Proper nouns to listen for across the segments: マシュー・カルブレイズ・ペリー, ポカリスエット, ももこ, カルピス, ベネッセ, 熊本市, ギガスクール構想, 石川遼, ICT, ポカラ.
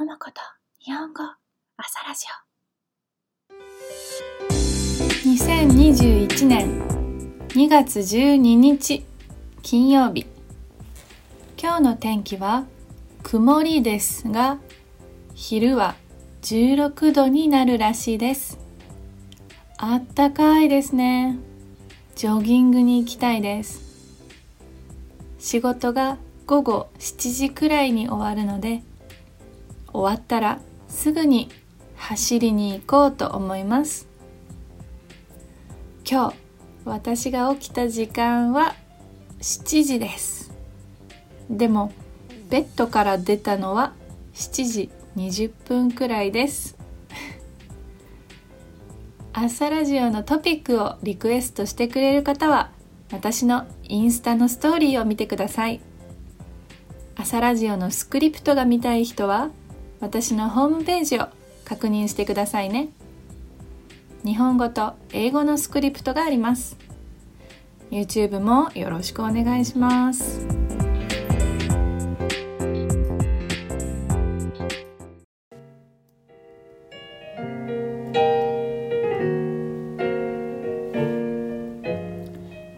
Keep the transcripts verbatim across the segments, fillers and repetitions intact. ももこと日本語朝ラジオにせんにじゅういちねんにがつじゅうににち金曜日、今日の天気は曇りですが、昼はじゅうろくどになるらしいです。あったかいですね。ジョギングに行きたいです。仕事が午後しちじくらいに終わるので、終わったらすぐに走りに行こうと思います。今日私が起きた時間はしちじです。でもベッドから出たのはしちじにじゅっぷんくらいです。朝ラジオのトピックをリクエストしてくれる方は、私のインスタのストーリーを見てください。朝ラジオのスクリプトが見たい人は、私のホームページを確認してくださいね。日本語と英語のスクリプトがあります。YouTube もよろしくお願いします。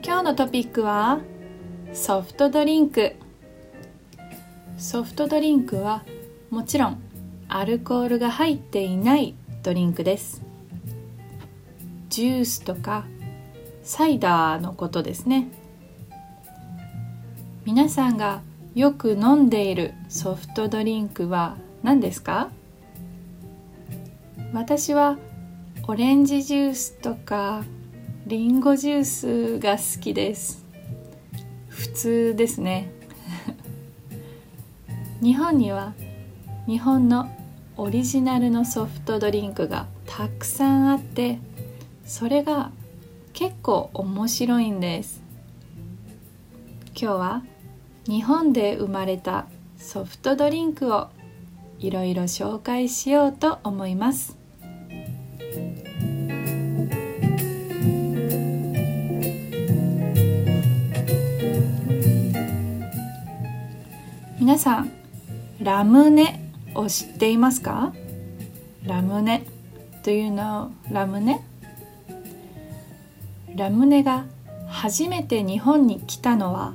今日のトピックはソフトドリンク。ソフトドリンクはもちろんアルコールが入っていないドリンクです。ジュースとかサイダーのことですね。皆さんがよく飲んでいるソフトドリンクは何ですか？私はオレンジジュースとかリンゴジュースが好きです。普通ですね。日本には日本のオリジナルのソフトドリンクがたくさんあって、それが結構面白いんです。今日は日本で生まれたソフトドリンクをいろいろ紹介しようと思います。皆さん、ラムネを知っていますか？ラムネというの、ラムネラムネが初めて日本に来たのは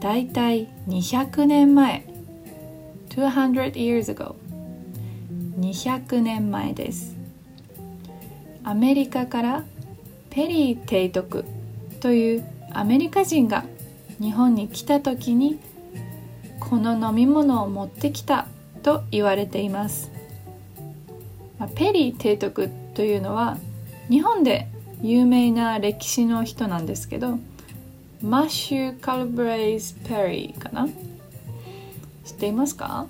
だいたいにひゃくねんまえ、にひゃく years ago、にひゃくねんまえです。アメリカからペリー提督というアメリカ人が日本に来た時にこの飲み物を持ってきたと言われています。ペリー提督というのは日本で有名な歴史の人なんですけど、マシュー・カルブレイズ・ペリーかな、知っていますか？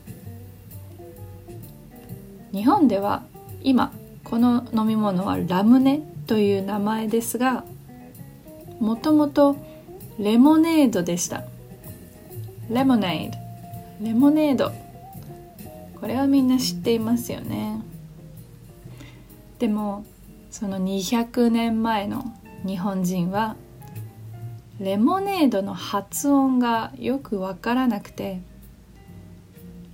日本では今この飲み物はラムネという名前ですが、もともとレモネードでした。レモネードレモネード、これはみんな知っていますよね。でもそのにひゃくねんまえの日本人はレモネードの発音がよくわからなくて、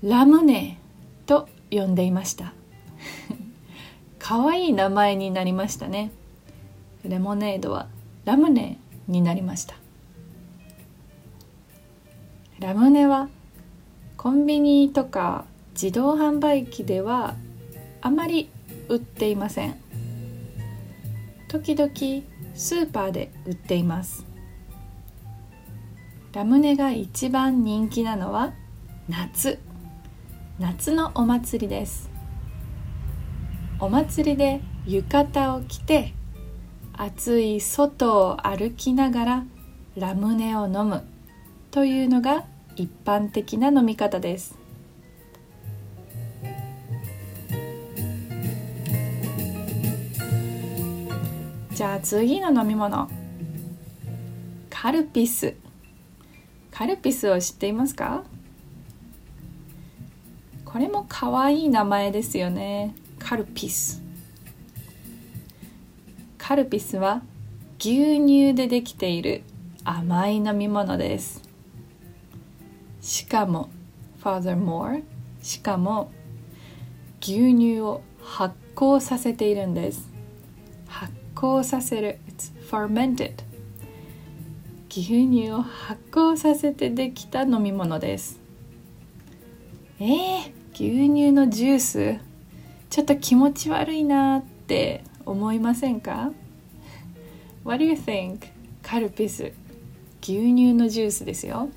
ラムネと呼んでいました。かわいい名前になりましたね。レモネードはラムネになりました。ラムネはコンビニとか自動販売機ではあまり売っていません。時々スーパーで売っています。ラムネが一番人気なのは夏。夏のお祭りです。お祭りで浴衣を着て、暑い外を歩きながらラムネを飲むというのが一般的な飲み方です。じゃあ次の飲み物、カルピス。カルピスを知っていますか？これもかわいい名前ですよね。カルピス。カルピスは牛乳でできている甘い飲み物です。しかも、furthermore、しかも牛乳を発酵させているんです。発酵させる It's fermented。 牛乳を発酵させてできた飲み物です。えー、牛乳のジュースちょっと気持ち悪いなって思いませんか？ What do you think? カルピス、牛乳のジュースですよ。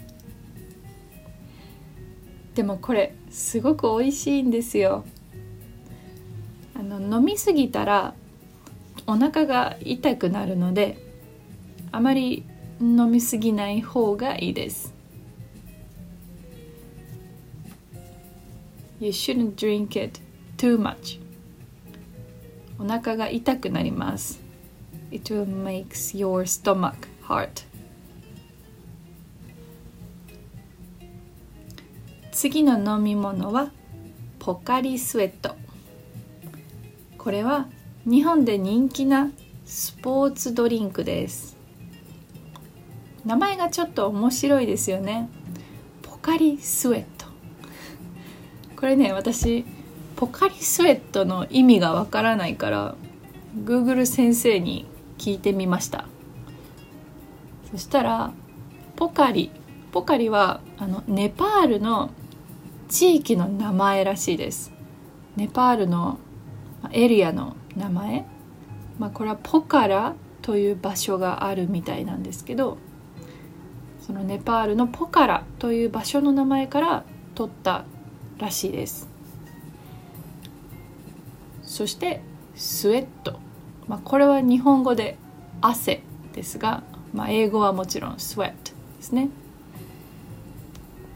でもこれすごく美味しいんですよ。あの飲みすぎたらお腹が痛くなるので、あまり飲みすぎない方がいいです。 You shouldn't drink it too much。 お腹が痛くなります。 It will make your stomach hurt。次の飲み物はポカリスエット。これは日本で人気なスポーツドリンクです。名前がちょっと面白いですよね。ポカリスエット。これね、私ポカリスエットの意味がわからないから、Google 先生に聞いてみました。そしたらポカリ、ポカリはあのネパールの地域の名前らしいです。ネパールのエリアの名前、まあ、これはポカラという場所があるみたいなんですけど、そのネパールのポカラという場所の名前から取ったらしいです。そしてスウェット、まあ、これは日本語で汗ですが、まあ、英語はもちろんスウェットですね。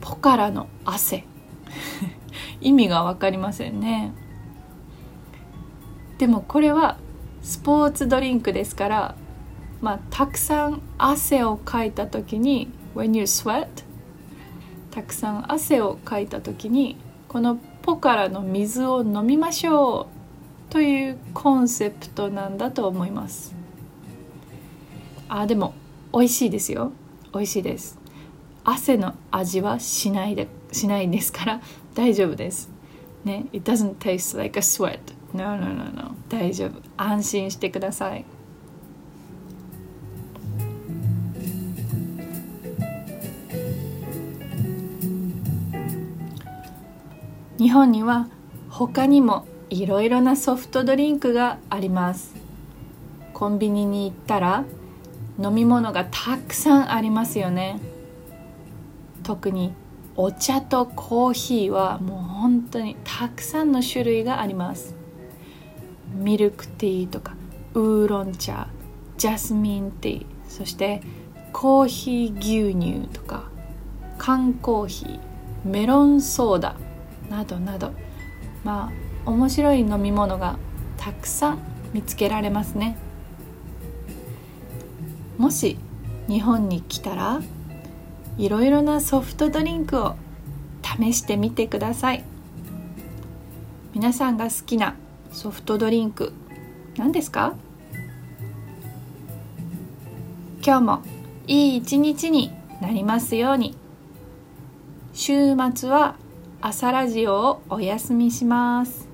ポカラの汗意味が分かりませんね。でもこれはスポーツドリンクですから、まあ、たくさん汗をかいたときに When you sweat たくさん汗をかいたときにこのポカラの水を飲みましょうというコンセプトなんだと思います。あ、でも美味しいですよ。美味しいです。汗の味はしないで、しないですから大丈夫です、ね、It doesn't taste like a sweat. No, no, no, no. 大丈夫。安心してください。日本には他にもいろいろなソフトドリンクがあります。コンビニに行ったら飲み物がたくさんありますよね。特にお茶とコーヒーはもう本当にたくさんの種類があります。ミルクティーとかウーロン茶、ジャスミンティー、そしてコーヒー牛乳とか缶コーヒー、メロンソーダなどなど、まあ面白い飲み物がたくさん見つけられますね。もし日本に来たらいろいろなソフトドリンクを試してみてください。皆さんが好きなソフトドリンク何ですか？今日もいい一日になりますように。週末は朝ラジオをお休みします。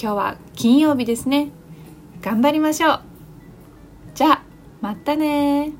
今日は金曜日ですね。頑張りましょう。じゃあまたね。